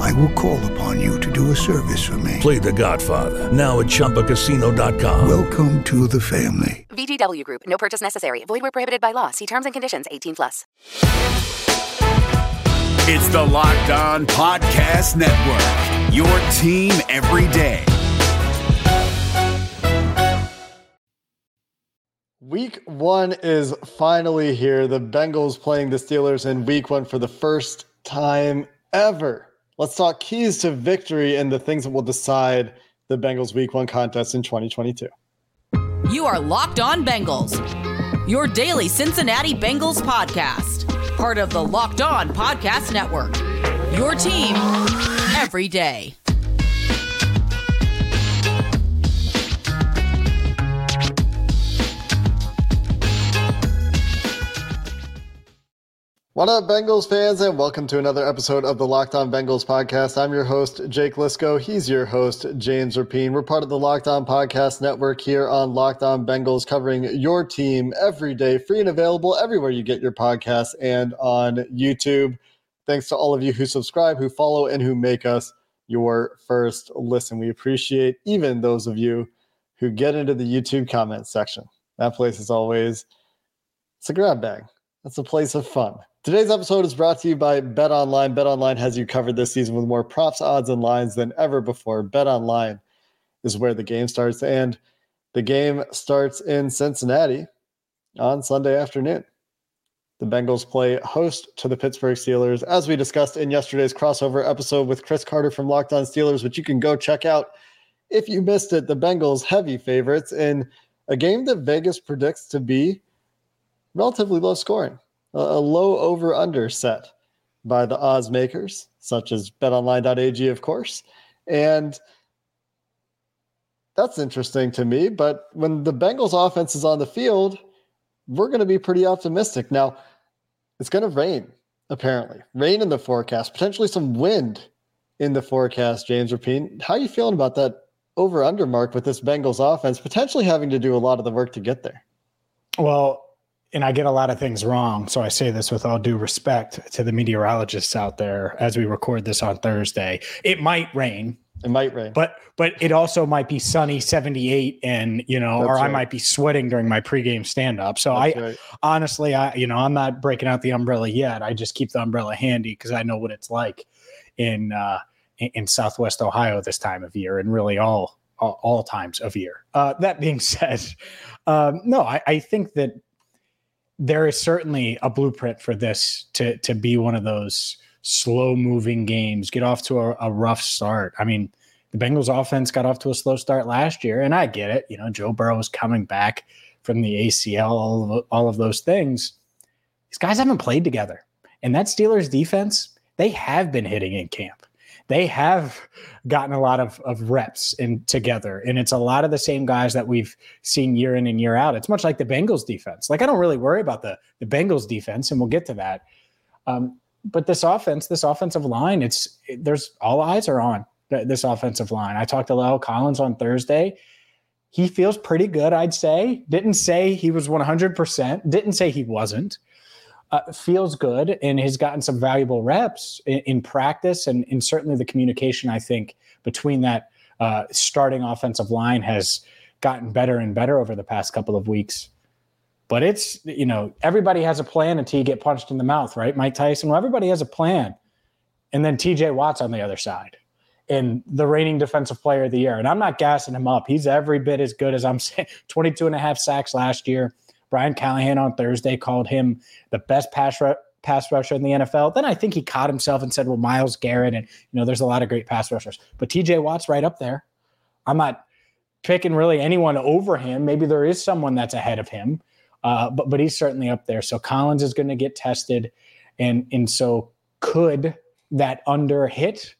I will call upon you to do a service for me. Play The Godfather, now at ChumbaCasino.com. Welcome to the family. VGW Group, no purchase necessary. Void where prohibited by law. See terms and conditions, 18+. It's the Locked On Podcast Network, your team every day. Week one is finally here. The Bengals playing the Steelers in week one for the first time ever. Let's talk keys to victory and the things that will decide the Bengals week one contest in 2022. You are Locked On Bengals, your daily Cincinnati Bengals podcast, part of the Locked On Podcast Network, your team every day. What up, Bengals fans, and welcome to another episode of the Locked On Bengals podcast. I'm your host, Jake Lisco. He's your host, James Rapien. We're part of the Locked On Podcast Network here on Locked On Bengals, covering your team every day, free and available everywhere you get your podcasts and on YouTube. Thanks to all of you who subscribe, who follow, and who make us your first listen. We appreciate even those of you who get into the YouTube comment section. That place is always, it's a grab bag. That's a place of fun. Today's episode is brought to you by BetOnline. BetOnline has you covered this season with more props, odds, and lines than ever before. BetOnline is where the game starts, and the game starts in Cincinnati on Sunday afternoon. The Bengals play host to the Pittsburgh Steelers, as we discussed in yesterday's crossover episode with Chris Carter from Locked On Steelers, which you can go check out if you missed it. The Bengals heavy favorites in a game that Vegas predicts to be relatively low scoring. A low over-under set by the odds makers, such as betonline.ag, of course. And that's interesting to me. But when the Bengals offense is on the field, we're going to be pretty optimistic. Now, it's going to rain, apparently. Rain in the forecast, potentially some wind in the forecast, James Rapien. How are you feeling about that over-under mark with this Bengals offense, potentially having to do a lot of the work to get there? Well, and I get a lot of things wrong, so I say this with all due respect to the meteorologists out there as we record this on Thursday. It might rain. It might rain. But it also might be sunny 78 and, you know, I might be sweating during my pregame stand-up. So honestly, I'm not breaking out the umbrella yet. I just keep the umbrella handy because I know what it's like in Southwest Ohio this time of year, and really all times of year. That being said, I think that there is certainly a blueprint for this to be one of those slow-moving games, get off to a rough start. I mean, the Bengals offense got off to a slow start last year, and I get it. You know, Joe Burrow is coming back from the ACL, all of those things. These guys haven't played together. And that Steelers defense, they have been hitting in camp. They have gotten a lot of reps in together, and it's a lot of the same guys that we've seen year in and year out. It's much like the Bengals defense. Like, I don't really worry about the Bengals defense, and we'll get to that. But this offense, this offensive line, there's all eyes are on this offensive line. I talked to Lyle Collins on Thursday. He feels pretty good, I'd say. Didn't say he was 100%. Didn't say he wasn't. Feels good and has gotten some valuable reps in practice, and certainly the communication, I think, between that starting offensive line has gotten better and better over the past couple of weeks. But it's, you know, everybody has a plan until you get punched in the mouth, right? Mike Tyson, well, everybody has a plan. And then TJ Watt's on the other side and the reigning defensive player of the year. And I'm not gassing him up. He's every bit as good as I'm saying. 22.5 sacks last year. Brian Callahan on Thursday called him the best pass rusher in the NFL. Then I think he caught himself and said, well, Myles Garrett, and, you know, there's a lot of great pass rushers. But TJ Watt's right up there. I'm not picking really anyone over him. Maybe there is someone that's ahead of him, but he's certainly up there. So Collins is going to get tested. And so could that under hit?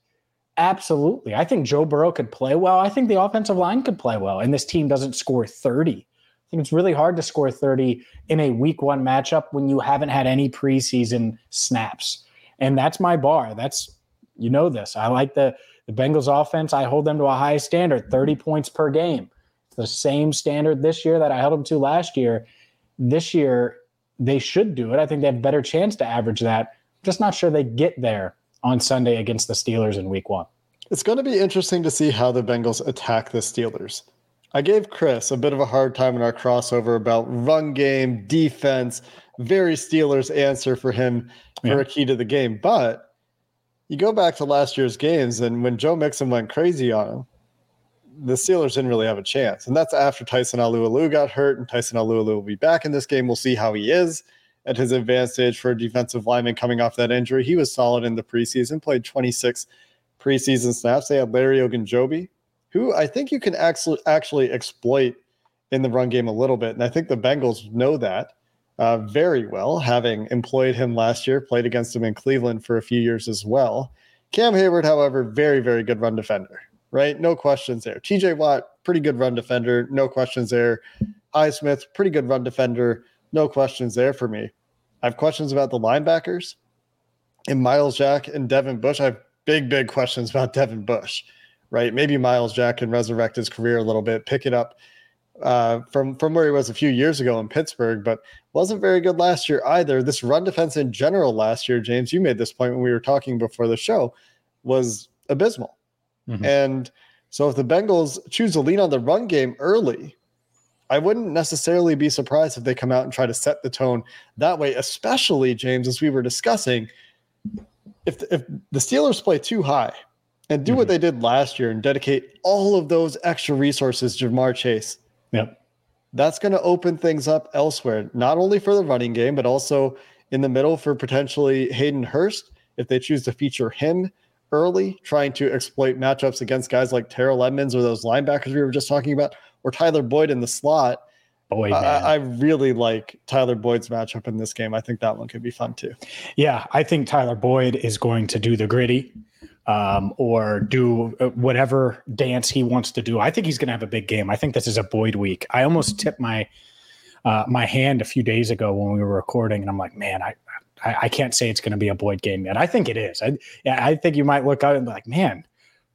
Absolutely. I think Joe Burrow could play well. I think the offensive line could play well. And this team doesn't score 30. think it's really hard to score 30 in a week one matchup when you haven't had any preseason snaps. And that's my bar. That's, you know this. I like the Bengals offense. I hold them to a high standard, 30 points per game. It's the same standard this year that I held them to last year. This year, they should do it. I think they have a better chance to average that. I'm just not sure they get there on Sunday against the Steelers in week one. It's going to be interesting to see how the Bengals attack the Steelers. I gave Chris a bit of a hard time in our crossover about run game, defense, very Steelers answer for him for a key to the game. But you go back to last year's games, and when Joe Mixon went crazy on him, the Steelers didn't really have a chance. And that's after Tyson Alualu got hurt, and Tyson Alualu will be back in this game. We'll see how he is at his advanced age for a defensive lineman coming off that injury. He was solid in the preseason, played 26 preseason snaps. They had Larry Ogunjobi, who I think you can actually exploit in the run game a little bit. And I think the Bengals know that very well, having employed him last year, played against him in Cleveland for a few years as well. Cam Heyward, however, very, very good run defender, right? No questions there. TJ Watt, pretty good run defender. No questions there. Highsmith, pretty good run defender. No questions there for me. I have questions about the linebackers. And Myles Jack and Devin Bush, I have big questions about Devin Bush. Right, maybe Myles Jack can resurrect his career a little bit, pick it up from where he was a few years ago in Pittsburgh, but wasn't very good last year either. This run defense in general last year, James, you made this point when we were talking before the show, was abysmal. Mm-hmm. And so if the Bengals choose to lean on the run game early, I wouldn't necessarily be surprised if they come out and try to set the tone that way, especially, James, as we were discussing, if the Steelers play too high, and do what they did last year and dedicate all of those extra resources to Ja'Marr Chase. Yep. That's going to open things up elsewhere, not only for the running game, but also in the middle for potentially Hayden Hurst, if they choose to feature him early, trying to exploit matchups against guys like Terrell Edmonds or those linebackers we were just talking about, or Tyler Boyd in the slot. I really like Tyler Boyd's matchup in this game. I think that one could be fun too. Yeah, I think Tyler Boyd is going to do the gritty. Or do whatever dance he wants to do. I think he's going to have a big game. I think this is a Boyd week. I almost tipped my hand a few days ago when we were recording, and I'm like, man, I can't say it's going to be a Boyd game yet. I think it is. I think you might look out and be like, man,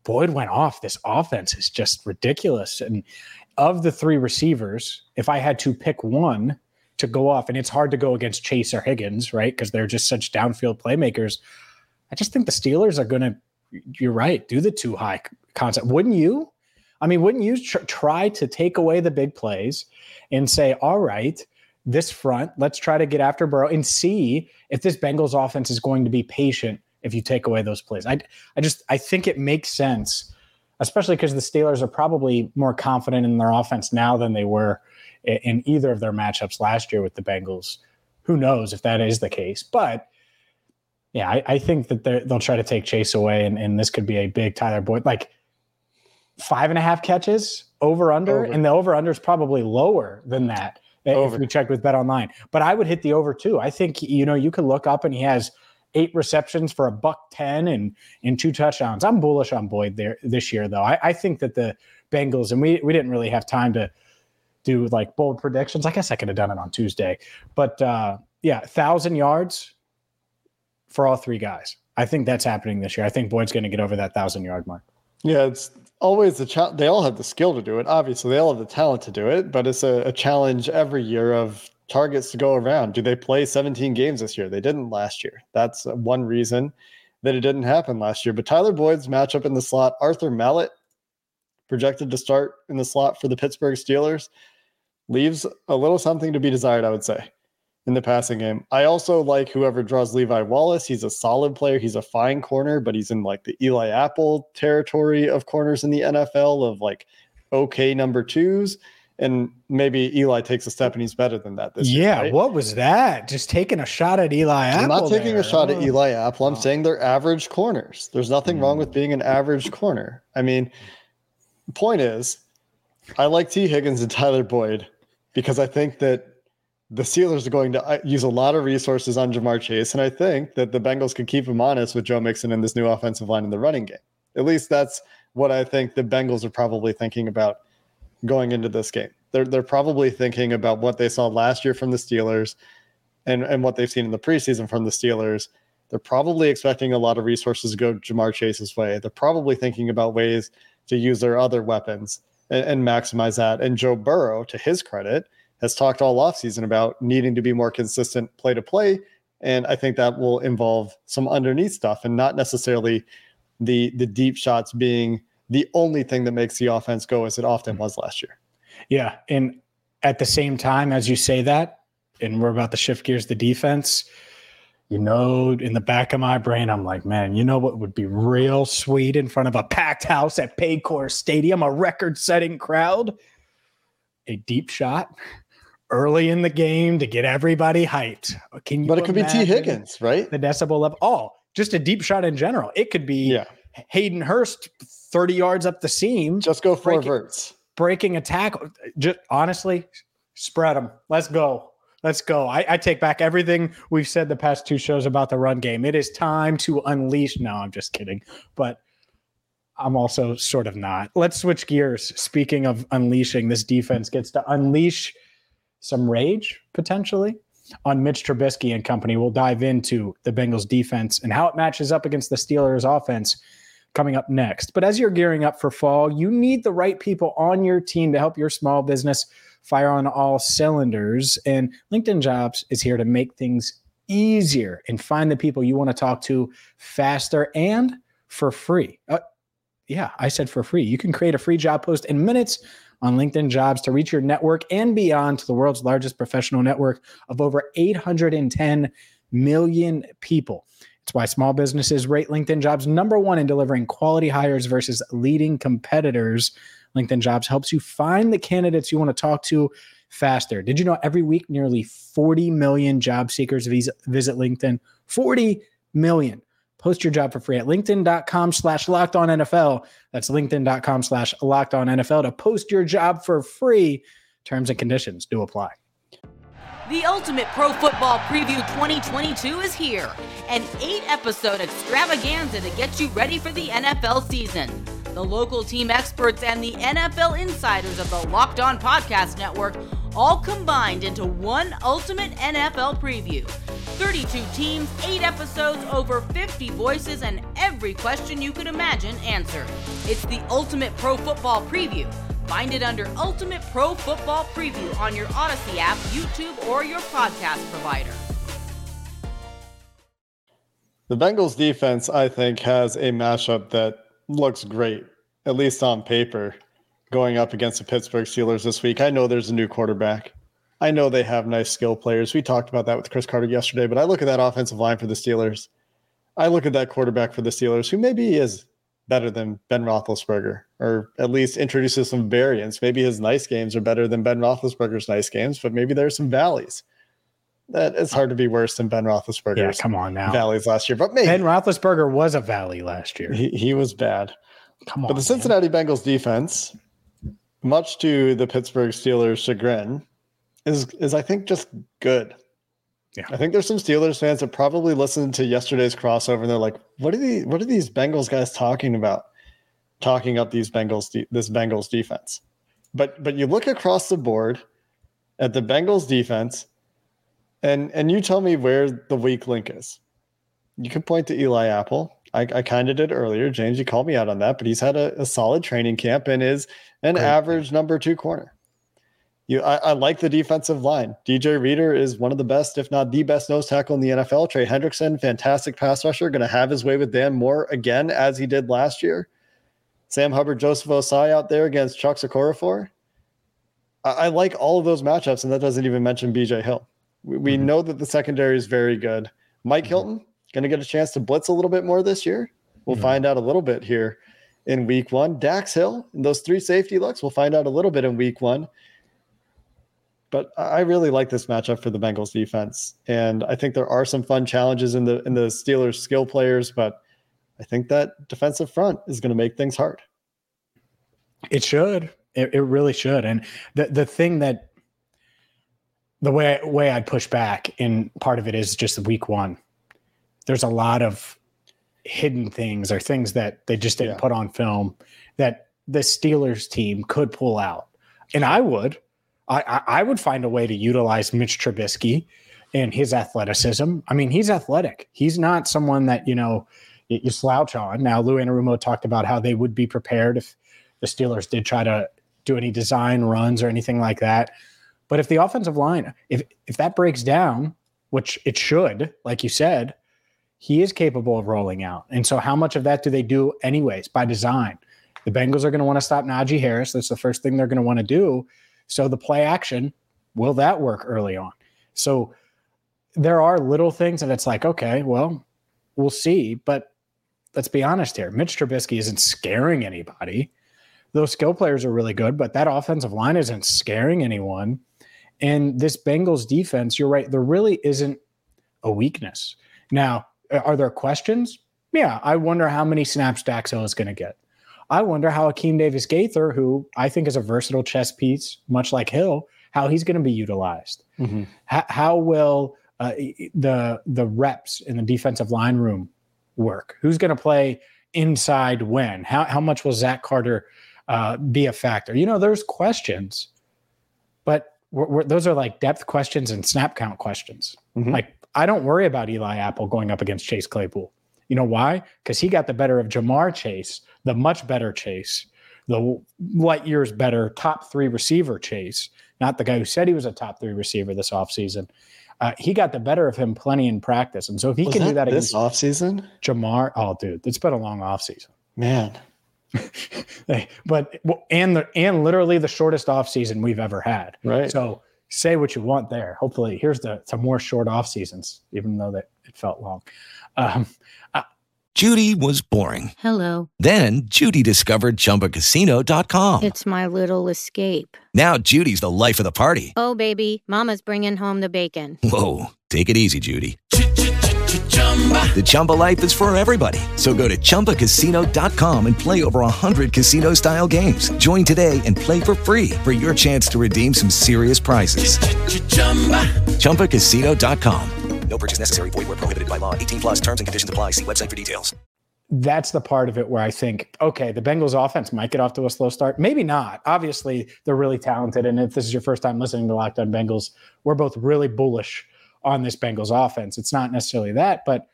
Boyd went off. This offense is just ridiculous. And of the three receivers, if I had to pick one to go off, and it's hard to go against Chase or Higgins, right, because they're just such downfield playmakers, I just think the Steelers are going to, you're right, do the too high concept. Wouldn't you? I mean, wouldn't you try to take away the big plays and say, all right, this front, let's try to get after Burrow and see if this Bengals offense is going to be patient if you take away those plays. I think it makes sense, especially because the Steelers are probably more confident in their offense now than they were in either of their matchups last year with the Bengals. Who knows if that is the case, but yeah, I think that they'll try to take Chase away, and this could be a big Tyler Boyd. Like 5.5 catches, over-under, and the over-under is probably lower than that if we checked with BetOnline. But I would hit the over, too. I think, you know, you could look up, and he has 8 receptions for $110 and 2 touchdowns. I'm bullish on Boyd there this year, though. I think that the Bengals, and we didn't really have time to do, like, bold predictions. I guess I could have done it on Tuesday. But, 1,000 yards for all three guys. I think that's happening this year. I think Boyd's going to get over that 1,000-yard mark. Yeah, it's always the challenge. They all have the skill to do it. Obviously, they all have the talent to do it, but it's a challenge every year of targets to go around. Do they play 17 games this year? They didn't last year. That's one reason that it didn't happen last year. But Tyler Boyd's matchup in the slot, Arthur Mallett, projected to start in the slot for the Pittsburgh Steelers, leaves a little something to be desired, I would say, in the passing game. I also like whoever draws Levi Wallace. He's a solid player. He's a fine corner, but he's in like the Eli Apple territory of corners in the NFL of like, okay, number twos. And maybe Eli takes a step and he's better than that this year. Yeah, right? What was that? Just taking a shot at Eli Apple? I'm not taking a shot at Eli Apple. I'm saying they're average corners. There's nothing wrong with being an average corner. I mean, the point is, I like T. Higgins and Tyler Boyd because I think that the Steelers are going to use a lot of resources on Ja'Marr Chase, and I think that the Bengals could keep him honest with Joe Mixon and this new offensive line in the running game. At least that's what I think the Bengals are probably thinking about going into this game. They're probably thinking about what they saw last year from the Steelers and what they've seen in the preseason from the Steelers. They're probably expecting a lot of resources to go Ja'Marr Chase's way. They're probably thinking about ways to use their other weapons and maximize that. And Joe Burrow, to his credit, has talked all offseason about needing to be more consistent play-to-play, and I think that will involve some underneath stuff and not necessarily the deep shots being the only thing that makes the offense go as it often was last year. Yeah, and at the same time as you say that, and we're about to shift gears to defense, you know, in the back of my brain, I'm like, man, you know what would be real sweet in front of a packed house at Paycor Stadium, a record-setting crowd? A deep shot early in the game to get everybody hyped. Can you? But it could be T. Higgins, right? The decibel level. Oh, just a deep shot in general. It could be Hayden Hurst 30 yards up the seam. Just go for verts. Breaking a tackle. Just honestly, spread them. Let's go. Let's go. I take back everything we've said the past two shows about the run game. It is time to unleash. No, I'm just kidding. But I'm also sort of not. Let's switch gears. Speaking of unleashing, this defense gets to unleash some rage, potentially, on Mitch Trubisky and company. We'll dive into the Bengals defense and how it matches up against the Steelers offense coming up next. But as you're gearing up for fall, you need the right people on your team to help your small business fire on all cylinders. And LinkedIn Jobs is here to make things easier and find the people you want to talk to faster and for free. Yeah, I said for free. You can create a free job post in minutes on LinkedIn Jobs to reach your network and beyond to the world's largest professional network of over 810 million people. It's why small businesses rate LinkedIn Jobs number one in delivering quality hires versus leading competitors. LinkedIn Jobs helps you find the candidates you want to talk to faster. Did you know every week nearly 40 million job seekers visit LinkedIn? 40 million. Post your job for free at LinkedIn.com/LockedOnNFL. That's LinkedIn.com/LockedOnNFL to post your job for free. Terms and conditions do apply. The Ultimate Pro Football Preview 2022 is here. An 8-episode extravaganza to get you ready for the NFL season. The local team experts and the NFL insiders of the Locked On Podcast Network all combined into one ultimate NFL preview. 32 teams, 8 episodes, over 50 voices, and every question you could imagine answered. It's the Ultimate Pro Football Preview. Find it under Ultimate Pro Football Preview on your Odyssey app, YouTube, or your podcast provider. The Bengals defense, I think, has a mashup that looks great, at least on paper, going up against the Pittsburgh Steelers this week. I know there's a new quarterback. I know they have nice skill players. We talked about that with Chris Carter yesterday, but I look at that offensive line for the Steelers. I look at that quarterback for the Steelers, who maybe is better than Ben Roethlisberger, or at least introduces some variance. Maybe his nice games are better than Ben Roethlisberger's nice games, but maybe there's some valleys. That it's hard to be worse than Ben Roethlisberger's valleys last year. But maybe. Ben Roethlisberger was a valley last year. He was bad. Come on. But the Cincinnati Bengals defense, much to the Pittsburgh Steelers' chagrin, is I think just good. Yeah. I think there's some Steelers fans that probably listened to yesterday's crossover and they're like, what are these Bengals guys talking about? Talking up these Bengals defense. But you look across the board at the Bengals defense and you tell me where the weak link is. You can point to Eli Apple. I kind of did earlier. James, you called me out on that, but he's had a solid training camp and is an average number 2 corner. I like the defensive line. DJ Reader is one of the best, if not the best, nose tackle in the NFL. Trey Hendrickson, fantastic pass rusher, going to have his way with Dan Moore again, as he did last year. Sam Hubbard, Joseph Osai out there against Chuck Okorafor. I like all of those matchups, and that doesn't even mention BJ Hill. We know that the secondary is very good. Mike Hilton, going to get a chance to blitz a little bit more this year. We'll find out a little bit here in week one. Dax Hill, and those 3 safety looks, we'll find out a little bit in week one. But I really like this matchup for the Bengals defense. And I think there are some fun challenges in the Steelers skill players, but I think that defensive front is going to make things hard. It should. It really should. And the thing that the way I'd push back, and part of it is just week one. There's a lot of hidden things or things that they just didn't put on film that the Steelers team could pull out. And I would. I would find a way to utilize Mitch Trubisky and his athleticism. I mean, he's athletic. He's not someone that, you know, you slouch on. Now, Lou Anarumo talked about how they would be prepared if the Steelers did try to do any design runs or anything like that. But if the offensive line, if that breaks down, which it should, like you said, he is capable of rolling out. And so how much of that do they do anyways by design? The Bengals are going to want to stop Najee Harris. That's the first thing they're going to want to do. So the play action, will that work early on? So there are little things that it's like, okay, well, we'll see. But let's be honest here. Mitch Trubisky isn't scaring anybody. Those skill players are really good, but that offensive line isn't scaring anyone. And this Bengals defense, you're right, there really isn't a weakness. Now, are there questions? Yeah, I wonder how many snaps Dax Hill is going to get. I wonder how Akeem Davis Gaither, who I think is a versatile chess piece, much like Hill, how he's going to be utilized. Mm-hmm. How will the reps in the defensive line room work? Who's going to play inside when? How much will Zach Carter be a factor? You know, there's questions, but those are like depth questions and snap count questions. Mm-hmm. Like, I don't worry about Eli Apple going up against Chase Claypool. You know why? Because he got the better of Ja'Marr Chase, the much better Chase, the light years better top three receiver Chase, not the guy who said he was a top three receiver this offseason. He got the better of him plenty in practice. And so if he can do that against this offseason, Ja'Marr, oh, dude, it's been a long offseason. Man. But and literally the shortest offseason we've ever had. Right. So say what you want there. Hopefully, here's some more short off seasons, even though that it felt long. Judy was boring. Hello. Then Judy discovered ChumbaCasino.com. It's my little escape. Now Judy's the life of the party. Oh, baby, mama's bringing home the bacon. Whoa, take it easy, Judy. The Chumba life is for everybody. So go to ChumbaCasino.com and play over 100 casino-style games. Join today and play for free for your chance to redeem some serious prizes. ChumbaCasino.com. No purchase necessary. Void where prohibited by law. 18 plus terms and conditions apply. See website for details. That's the part of it where I think, okay, the Bengals offense might get off to a slow start. Maybe not. Obviously, they're really talented. And if this is your first time listening to Locked On Bengals, we're both really bullish on this Bengals offense. It's not necessarily that, but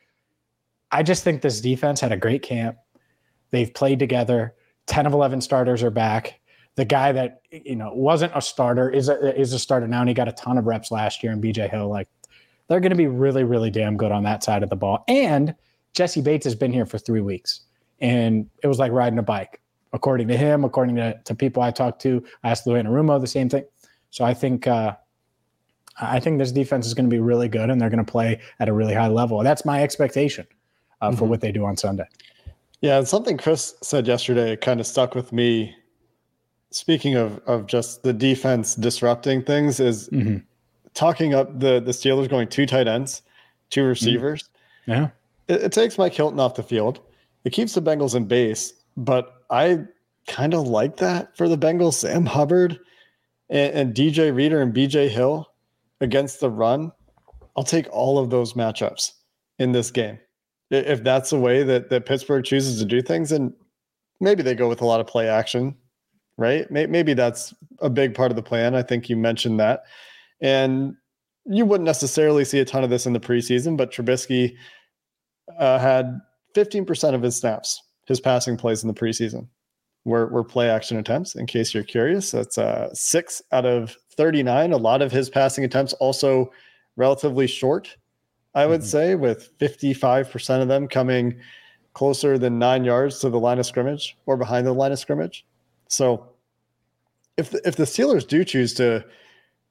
I just think this defense had a great camp. They've played together. 10 of 11 starters are back. The guy that, you know, wasn't a starter is a starter now, and he got a ton of reps last year in BJ Hill. Like, they're going to be really, really damn good on that side of the ball. And Jesse Bates has been here for 3 weeks, and it was like riding a bike. According to him, according to people I talked to, I asked Lou Anarumo the same thing. So I think this defense is going to be really good, and they're going to play at a really high level. That's my expectation for what they do on Sunday. Yeah, and something Chris said yesterday kind of stuck with me. Speaking of just the defense disrupting things, is talking up the Steelers going two tight ends, two receivers. Mm-hmm. Yeah, it takes Mike Hilton off the field. It keeps the Bengals in base, but I kind of like that for the Bengals. Sam Hubbard and DJ Reader and BJ Hill against the run, I'll take all of those matchups in this game. If that's the way that Pittsburgh chooses to do things, and maybe they go with a lot of play action, right? Maybe that's a big part of the plan. I think you mentioned that. And you wouldn't necessarily see a ton of this in the preseason, but Trubisky had 15% of his snaps, his passing plays in the preseason, were play action attempts. In case you're curious, that's 6 out of 39. A lot of his passing attempts also relatively short, I would say, with 55% of them coming closer than 9 yards to the line of scrimmage or behind the line of scrimmage. So if the Steelers do choose to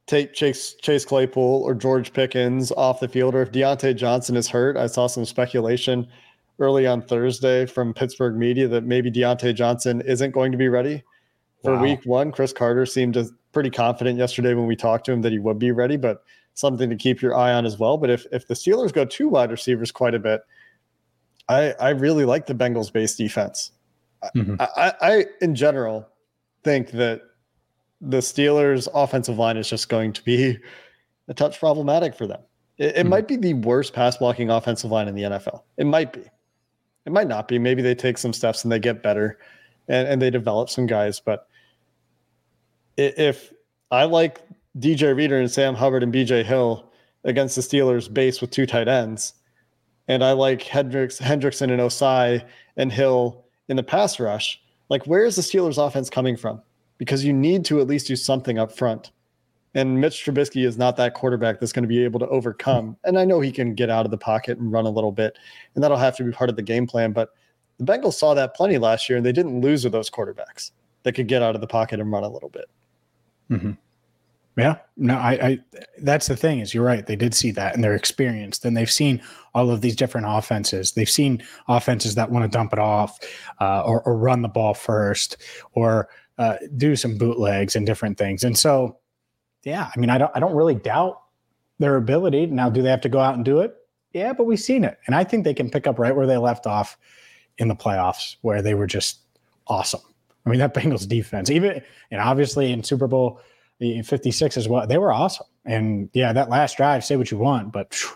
take Chase Claypool or George Pickens off the field, or if Deontay Johnson is hurt, I saw some speculation early on Thursday from Pittsburgh media that maybe Deontay Johnson isn't going to be ready for week one. Chris Carter seemed pretty confident yesterday when we talked to him that he would be ready, but something to keep your eye on as well. But if the Steelers go two wide receivers quite a bit, I really like the Bengals base defense. Mm-hmm. I in general think that the Steelers offensive line is just going to be a touch problematic for them. It might be the worst pass blocking offensive line in the NFL. It might be. It might not be. Maybe they take some steps and they get better and they develop some guys. But if I like DJ Reader and Sam Hubbard and BJ Hill against the Steelers base with two tight ends. And I like Hendrickson and Osai and Hill in the pass rush. Like, where is the Steelers offense coming from? Because you need to at least do something up front. And Mitch Trubisky is not that quarterback that's going to be able to overcome. And I know he can get out of the pocket and run a little bit, and that'll have to be part of the game plan. But the Bengals saw that plenty last year, and they didn't lose with those quarterbacks that could get out of the pocket and run a little bit. Mm-hmm. Yeah, no, I that's the thing is you're right. They did see that, and they're experienced, and they've seen all of these different offenses. They've seen offenses that want to dump it off or run the ball first or do some bootlegs and different things. And so, yeah, I mean, I don't really doubt their ability. Now, do they have to go out and do it? Yeah, but we've seen it. And I think they can pick up right where they left off in the playoffs, where they were just awesome. I mean, that Bengals defense, even, and obviously in Super Bowl 56 as well, they were awesome. And yeah, that last drive, say what you want, but phew,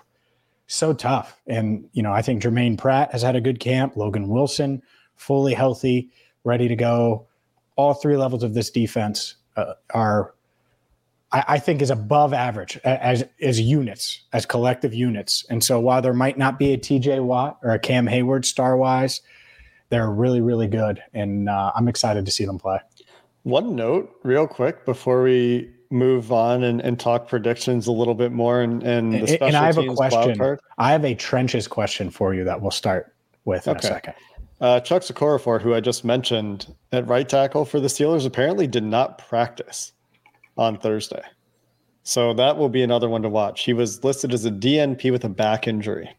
so tough. And, you know, I think Jermaine Pratt has had a good camp. Logan Wilson, fully healthy, ready to go. All three levels of this defense I think is above average as units, as collective units. And so while there might not be a TJ Watt or a Cam Heyward star-wise, they're really, really good. And I'm excited to see them play. One note real quick before we move on and talk predictions a little bit more. And the special and I have a question. I have a trenches question for you that we'll start with in a second. Chuck Okorafor, who I just mentioned at right tackle for the Steelers, apparently did not practice on Thursday. So that will be another one to watch. He was listed as a DNP with a back injury.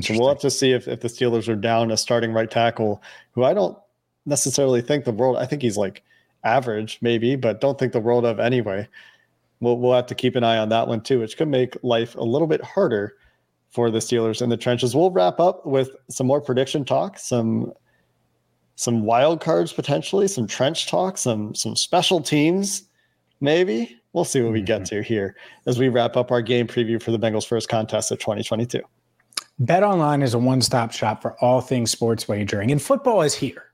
So we'll have to see if the Steelers are down a starting right tackle, who I don't necessarily think the world, I think he's like average maybe, but don't think the world of anyway. We'll have to keep an eye on that one too, which could make life a little bit harder for the Steelers in the trenches. We'll wrap up with some more prediction talk, some wild cards potentially, some trench talk, some special teams. Maybe we'll see what we get to here as we wrap up our game preview for the Bengals' first contest of 2022. BetOnline is a one-stop shop for all things sports wagering, and football is here.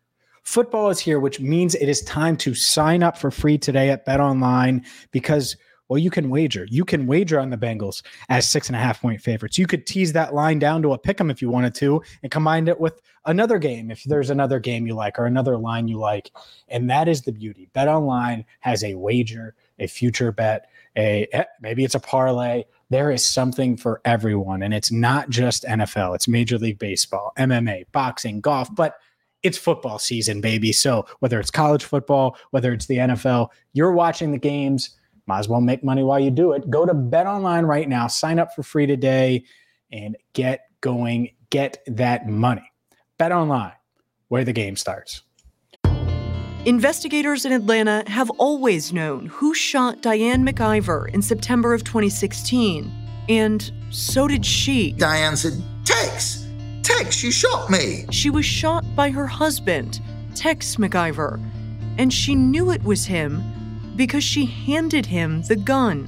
Football is here, which means it is time to sign up for free today at BetOnline because, well, you can wager. You can wager on the Bengals as 6.5-point favorites. You could tease that line down to a pick 'em if you wanted to and combine it with another game if there's another game you like or another line you like. And that is the beauty. BetOnline has a wager, a future bet, maybe it's a parlay. There is something for everyone. And it's not just NFL. It's Major League Baseball, MMA, boxing, golf, but it's football season, baby. So whether it's college football, whether it's the NFL, you're watching the games. Might as well make money while you do it. Go to BetOnline right now. Sign up for free today and get going. Get that money. BetOnline, where the game starts. Investigators in Atlanta have always known who shot Diane McIver in September of 2016. And so did she. Diane said, Tex, you shot me. She was shot by her husband, Tex McIver. And she knew it was him because she handed him the gun.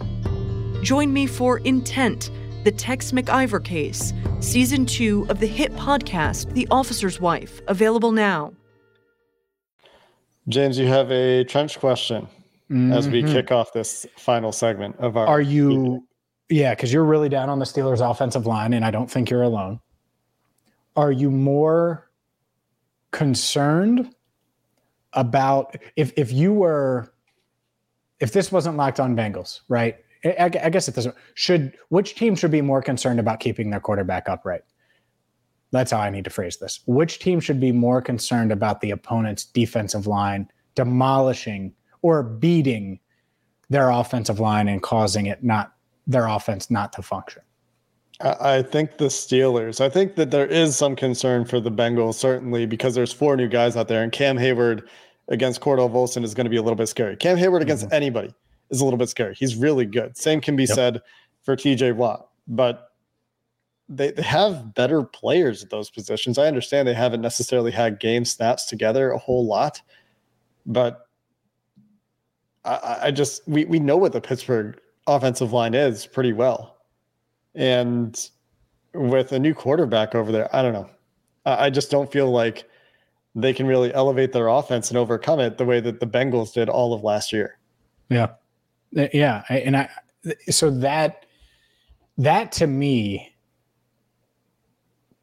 Join me for Intent, the Tex McIver Case, Season 2 of the hit podcast, The Officer's Wife, available now. James, you have a trench question as we kick off this final segment of our... Are you... evening. Yeah, because you're really down on the Steelers' offensive line, and I don't think you're alone. Are you more concerned about... If you were... If this wasn't Locked On Bengals, right? I guess it doesn't. Which team should be more concerned about keeping their quarterback upright? That's how I need to phrase this. Which team should be more concerned about the opponent's defensive line demolishing or beating their offensive line and causing it not their offense not to function? I think the Steelers. I think that there is some concern for the Bengals, certainly, because there's four new guys out there, and Cam Heyward against Cordell Volson is going to be a little bit scary. Cam Heyward against anybody is a little bit scary. He's really good. Same can be said for TJ Watt, but they have better players at those positions. I understand they haven't necessarily had game snaps together a whole lot, but I just, we know what the Pittsburgh offensive line is pretty well. And with a new quarterback over there, I don't know. I just don't feel like they can really elevate their offense and overcome it the way that the Bengals did all of last year. Yeah. Yeah. And so that to me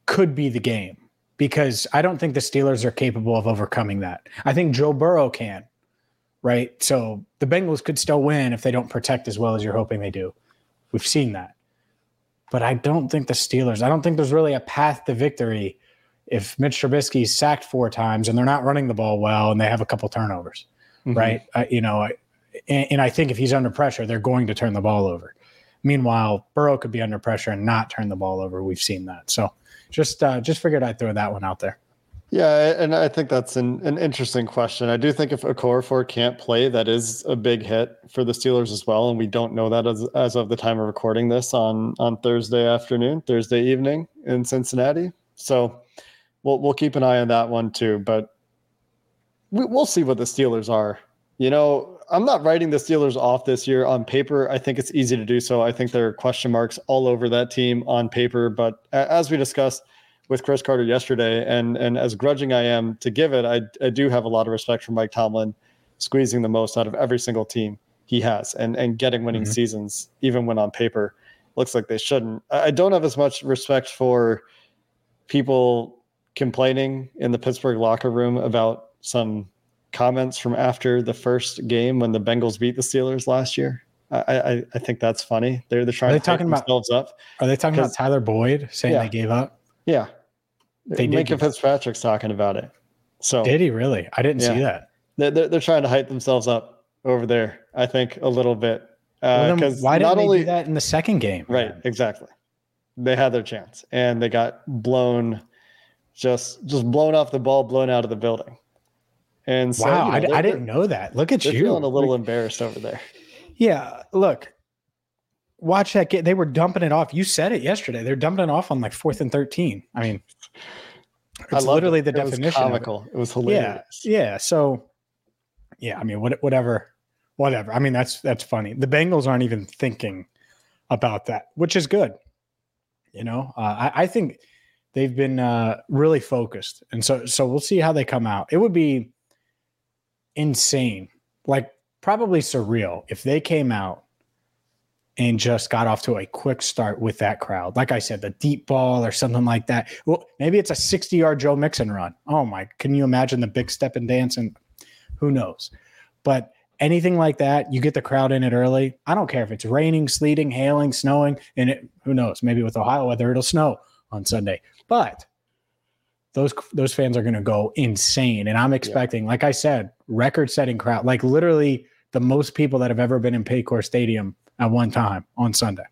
could be the game, because I don't think the Steelers are capable of overcoming that. I think Joe Burrow can, right? So the Bengals could still win if they don't protect as well as you're hoping they do. We've seen that. But I don't think there's really a path to victory if Mitch Trubisky's sacked 4 times and they're not running the ball well and they have a couple turnovers, mm-hmm. right? And I think if he's under pressure, they're going to turn the ball over. Meanwhile, Burrow could be under pressure and not turn the ball over. We've seen that. So just figured I'd throw that one out there. Yeah, and I think that's an interesting question. I do think if Okorafor can't play, that is a big hit for the Steelers as well, and we don't know that as of the time of recording this on Thursday evening in Cincinnati. So we'll keep an eye on that one too, but we'll see what the Steelers are. You know, I'm not writing the Steelers off this year on paper. I think it's easy to do so. I think there are question marks all over that team on paper, but as we discussed with Chris Carter yesterday, and as grudging I am to give it, I do have a lot of respect for Mike Tomlin squeezing the most out of every single team he has and getting winning mm-hmm. seasons, even when on paper looks like they shouldn't. I don't have as much respect for people complaining in the Pittsburgh locker room about some comments from after the first game when the Bengals beat the Steelers last year. I think that's funny. They're trying to talking themselves about, up. Are they talking about Tyler Boyd saying they gave up? Yeah. Minka Fitzpatrick's talking about it. So did he really? I didn't see that. They're trying to hype themselves up over there, I think, a little bit. Because why didn't they do that in the second game? Right, exactly. They had their chance, and they got blown, just blown off the ball, blown out of the building. And so, wow, you know, I didn't know that. Look at you. Feeling a little embarrassed over there. Yeah, look. Watch that game. They were dumping it off. You said it yesterday. They're dumping it off on like 4th and 13. I mean, it's literally the definition. It was comical. It was hilarious. Yeah. So, yeah. I mean, whatever. I mean, that's funny. The Bengals aren't even thinking about that, which is good. You know, I think they've been really focused, and so we'll see how they come out. It would be insane, like probably surreal, if they came out and just got off to a quick start with that crowd. Like I said, the deep ball or something like that. Well, maybe it's a 60-yard Joe Mixon run. Oh my, can you imagine the big step and dance? And who knows? But anything like that, you get the crowd in it early. I don't care if it's raining, sleeting, hailing, snowing, and who knows? Maybe with Ohio weather, it'll snow on Sunday. But those fans are going to go insane. And I'm expecting, like I said, record-setting crowd. Like literally the most people that have ever been in Paycor Stadium at one time on Sunday.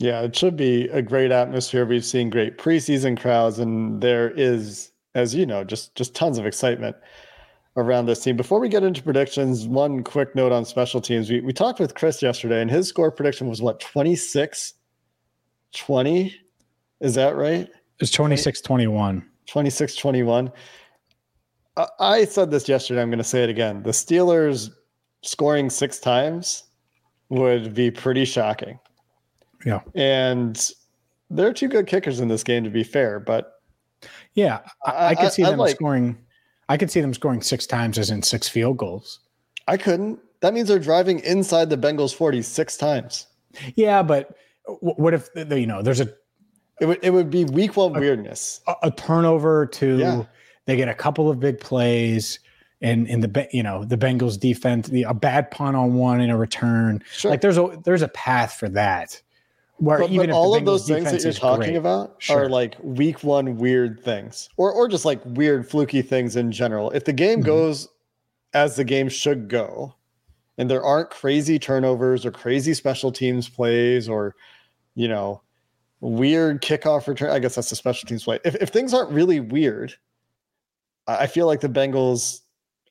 Yeah, it should be a great atmosphere. We've seen great preseason crowds, and there is, as you know, just tons of excitement around this team. Before we get into predictions, one quick note on special teams. We talked with Chris yesterday, and his score prediction was, what, 26-20? Is that right? It's 26-21. 26-21. I said this yesterday. I'm going to say it again. The Steelers scoring 6 times would be pretty shocking. Yeah. And there are 2 good kickers in this game, to be fair, but yeah, I could see them scoring. I could see them scoring 6 times as in 6 field goals. I couldn't. That means they're driving inside the Bengals 40 6 times. Yeah. But what if, you know, it would be week one weirdness, a turnover to, they get a couple of big plays. And in the, you know, the Bengals defense, a bad punt on one and a return. Sure. Like there's a path for that. Where even if all of those things that you're talking about are like week one weird things, or just like weird fluky things in general. If the game goes as the game should go, and there aren't crazy turnovers or crazy special teams plays or, you know, weird kickoff return, I guess that's the special teams play. If things aren't really weird, I feel like the Bengals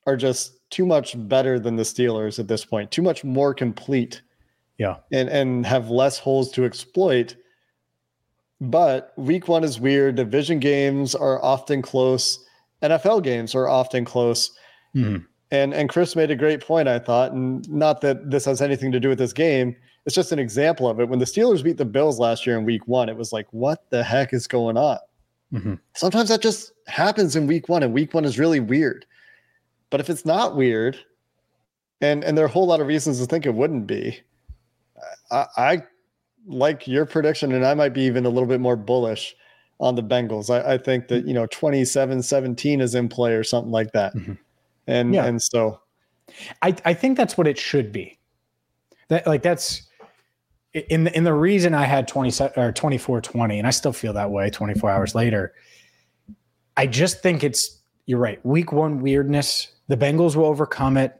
are just too much better than the Steelers at this point, too much more complete, and have less holes to exploit. But week one is weird. Division games are often close. NFL games are often close. Mm-hmm. And Chris made a great point, I thought, and not that this has anything to do with this game. It's just an example of it. When the Steelers beat the Bills last year in week one, it was like, what the heck is going on? Mm-hmm. Sometimes that just happens in week one, and week one is really weird. But if it's not weird, and there are a whole lot of reasons to think it wouldn't be, I like your prediction, and I might be even a little bit more bullish on the Bengals. I think that, 27-17 is in play or something like that. Mm-hmm. And so I think that's what it should be. That that's in the reason I had 24-20, and I still feel that way 24 hours later. I just think you're right. Week one weirdness, the Bengals will overcome it.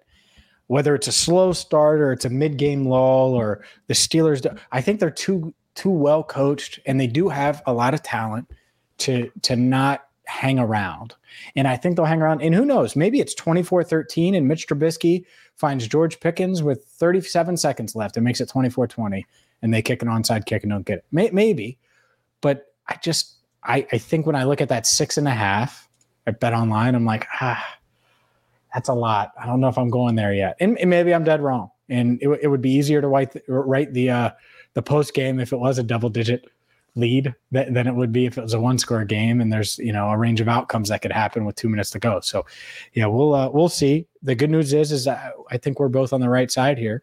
Whether it's a slow start or it's a mid-game lull or the Steelers, I think they're too well coached, and they do have a lot of talent to not hang around. And I think they'll hang around. And who knows? Maybe it's 24-13 and Mitch Trubisky finds George Pickens with 37 seconds left and makes it 24-20, and they kick an onside kick and don't get it. Maybe. But I think when I look at that 6.5 at BetOnline, I'm like, that's a lot. I don't know if I'm going there yet. And maybe I'm dead wrong. And it would be easier to write the post game if it was a double-digit lead than it would be if it was a one-score game. And there's a range of outcomes that could happen with 2 minutes to go. So yeah, we'll see. The good news is I think we're both on the right side here,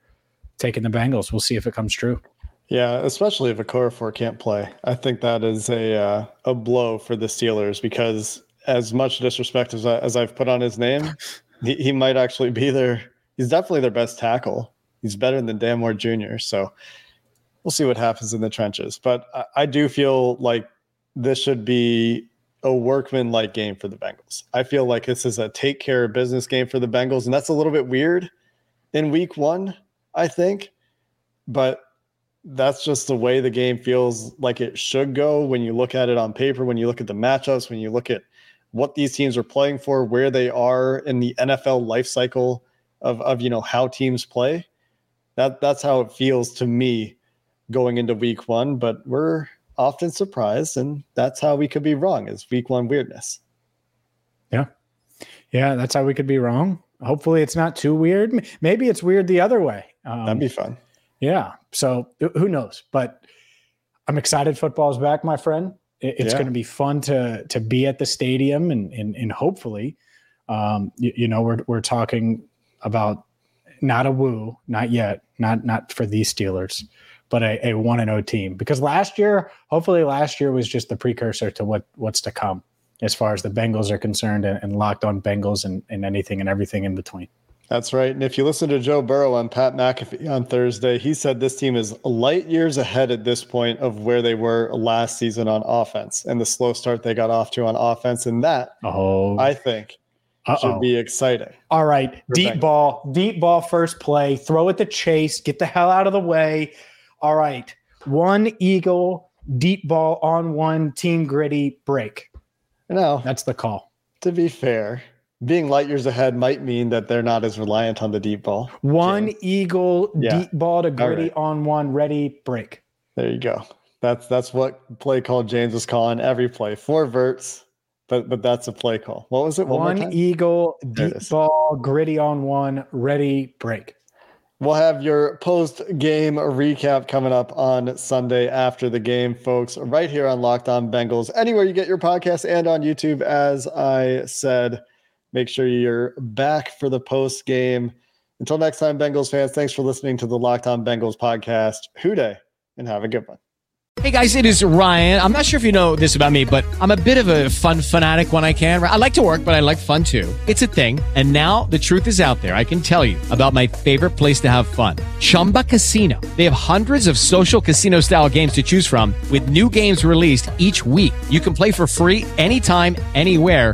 taking the Bengals. We'll see if it comes true. Yeah, especially if Okorafor can't play. I think that is a blow for the Steelers, because as much disrespect as I've put on his name, he might actually be there. He's definitely their best tackle. He's better than Dan Moore Jr. So we'll see what happens in the trenches. But I do feel like this should be a workman-like game for the Bengals. I feel like this is a take-care-of-business game for the Bengals, and that's a little bit weird in week one, I think. But that's just the way the game feels like it should go when you look at it on paper, when you look at the matchups, when you look at what these teams are playing for, where they are in the NFL life cycle of how teams play. That's how it feels to me going into week one, but we're often surprised, and that's how we could be wrong, is week one weirdness. Yeah, that's how we could be wrong. Hopefully it's not too weird. Maybe it's weird the other way. That'd be fun. Yeah, so who knows? But I'm excited football's back, my friend. It's going to be fun to be at the stadium, and hopefully, we're talking about not a woo, not yet, not for these Steelers, but a 1-0 team. Because hopefully last year was just the precursor to what's to come as far as the Bengals are concerned, and Locked On Bengals and anything and everything in between. That's right. And if you listen to Joe Burrow on Pat McAfee on Thursday, he said this team is light years ahead at this point of where they were last season on offense and the slow start they got off to on offense. And that, I think, should be exciting. All right. Deep ball first play. Throw it to Chase. Get the hell out of the way. All right. One eagle, deep ball on one, team gritty, break. No. That's the call. To be fair, being light years ahead might mean that they're not as reliant on the deep ball. One eagle, deep ball to gritty on one, ready, break. There you go. That's what play call James was calling every play. 4 verts, but that's a play call. What was it? One eagle, deep ball, gritty on one, ready, break. We'll have your post-game recap coming up on Sunday after the game, folks, right here on Locked On Bengals. Anywhere you get your podcast and on YouTube, as I said. Make sure you're back for the post game. Until next time, Bengals fans, thanks for listening to the Locked On Bengals podcast. Hoo day, and have a good one. Hey guys, it is Ryan. I'm not sure if you know this about me, but I'm a bit of a fun fanatic when I can. I like to work, but I like fun too. It's a thing. And now the truth is out there. I can tell you about my favorite place to have fun. Chumba Casino. They have hundreds of social casino style games to choose from, with new games released each week. You can play for free anytime, anywhere.